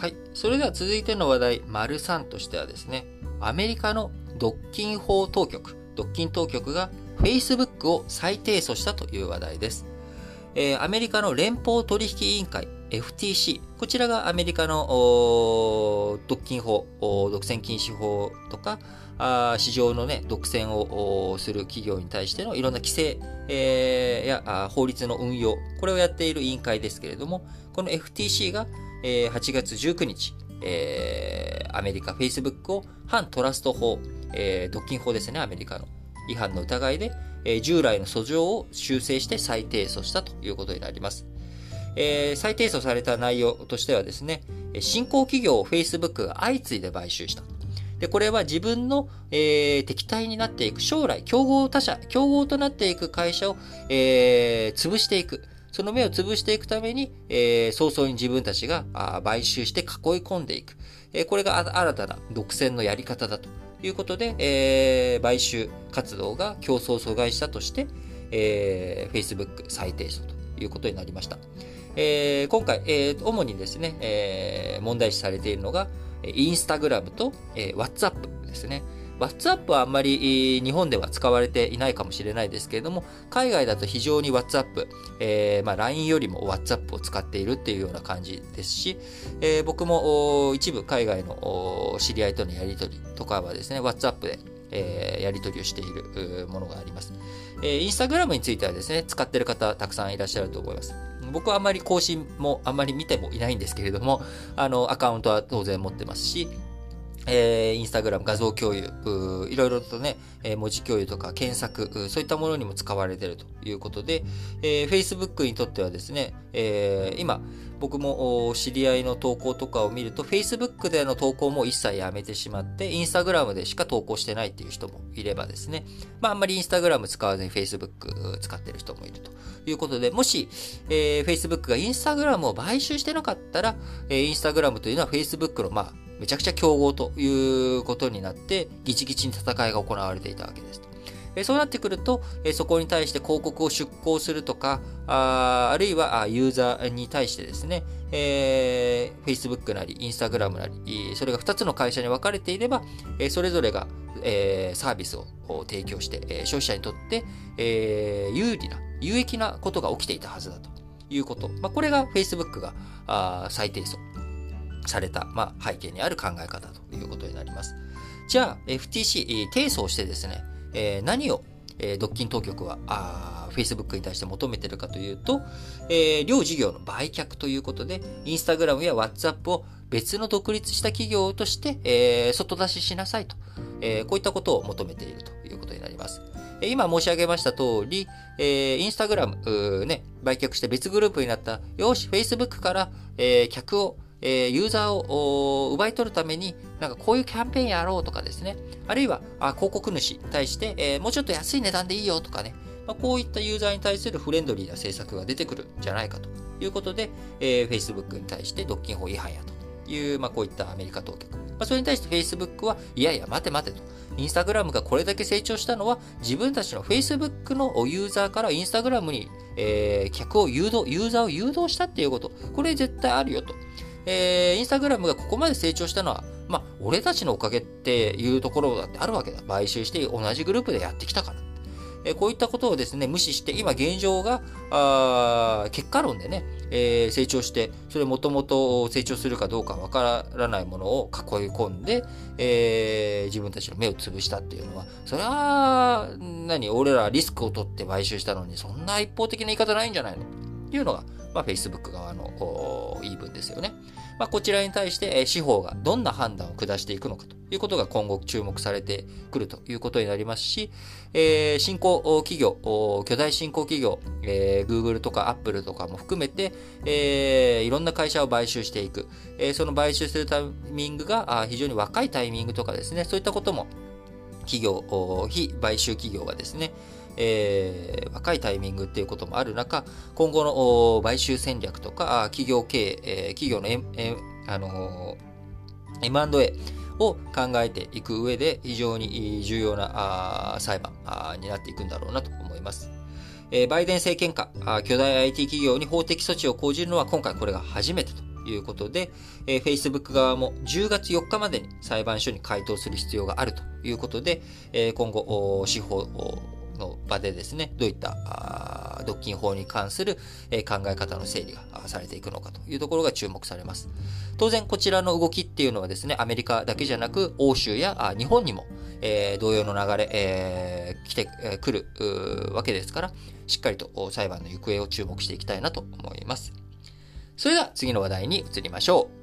はい、それでは続いての話題 ③ としてはですね、アメリカの独禁当局が Facebook を再提訴したという話題です。アメリカの連邦取引委員会 FTC、 こちらがアメリカの独禁法、独占禁止法とか市場の、ね、独占をする企業に対してのいろんな規制、や法律の運用、これをやっている委員会ですけれども、この FTC が8月19日、アメリカ Facebook を反トラスト法、独禁法ですね、アメリカの違反の疑いで、従来の訴状を修正して再提訴したということになります。再提訴された内容としてはですね、新興企業を Facebook が相次いで買収した。で、これは自分の、敵対になっていく、将来競合となっていく会社を、潰していく。その目を潰していくために、早々に自分たちが買収して囲い込んでいく。これが新たな独占のやり方だということで、買収活動が競争を阻害したとして、Facebook 再提訴ということになりました。今回、主にですね、問題視されているのが、Instagram と、WhatsApp ですね。WhatsApp はあんまり日本では使われていないかもしれないですけれども、海外だと非常に WhatsApp、LINE よりも WhatsApp を使っているっていうような感じですし、僕も一部海外の知り合いとのやり取りとかはですね、WhatsApp で、やり取りをしているものがあります。Instagram についてはですね、使っている方たくさんいらっしゃると思います。僕はあんまり更新もあんまり見てもいないんですけれども、アカウントは当然持ってますし、インスタグラム画像共有、いろいろとね、文字共有とか検索、そういったものにも使われているということで、Facebook にとってはですね、今僕も知り合いの投稿とかを見ると Facebook での投稿も一切やめてしまって Instagram でしか投稿してないっていう人もいればですね、あんまり Instagram 使わずに Facebook 使ってる人もいるということで、もし、Facebook が Instagram を買収してなかったら、Instagram というのは Facebook のめちゃくちゃ競合ということになってギチギチに戦いが行われていたわけですと。そうなってくると、そこに対して広告を出稿するとか、あるいはユーザーに対してですね、Facebook なり Instagram なり、それが2つの会社に分かれていれば、それぞれがサービスを提供して消費者にとって有利な有益なことが起きていたはずだということ、これが Facebook が再提訴された、背景にある考え方ということになります。じゃあ FTC 提訴をしてですね、何を独禁当局はFacebook に対して求めているかというと、両事業の売却ということで、Instagram や WhatsApp を別の独立した企業として、外出ししなさいと、こういったことを求めているということになります。今申し上げました通り、Instagram ね、売却して別グループになった、よし Facebook から、客をユーザーを奪い取るために、なんかこういうキャンペーンやろうとかですね、あるいは広告主に対して、もうちょっと安い値段でいいよとかね、こういったユーザーに対するフレンドリーな政策が出てくるんじゃないかということで、Facebook に対して独禁法違反やという、こういったアメリカ当局。それに対して Facebook は、いやいや待て待てと。Instagram がこれだけ成長したのは、自分たちの Facebook のユーザーから Instagram に、客をユーザーを誘導したっていうこと。これ絶対あるよと。インスタグラムがここまで成長したのは、俺たちのおかげっていうところだってあるわけだ。買収して同じグループでやってきたから。こういったことをですね、無視して、今現状が、結果論でね、成長して、それもともと成長するかどうかわからないものを囲い込んで、自分たちの目を潰したっていうのは、それは、俺らリスクを取って買収したのに、そんな一方的な言い方ないんじゃないのっていうのが、Facebook 側の言い分ですよね。こちらに対して司法がどんな判断を下していくのかということが今後注目されてくるということになりますし、新興企業、巨大新興企業、Google とか Apple とかも含めて、いろんな会社を買収していく。その買収するタイミングが非常に若いタイミングとかですね、そういったことも非買収企業がですね、若いタイミングっていうこともある中、今後の買収戦略とか企業経営、企業の M&A を考えていく上で非常に重要な裁判になっていくんだろうなと思います。バイデン政権下、巨大 IT 企業に法的措置を講じるのは今回これが初めてということで、Facebook 側も10月4日までに裁判所に回答する必要があるということで、今後司法の場でですね、どういった独禁法に関する考え方の整理がされていくのかというところが注目されます。当然こちらの動きっていうのはですね、アメリカだけじゃなく欧州や日本にも同様の流れ来てくるわけですから、しっかりと裁判の行方を注目していきたいなと思います。それでは次の話題に移りましょう。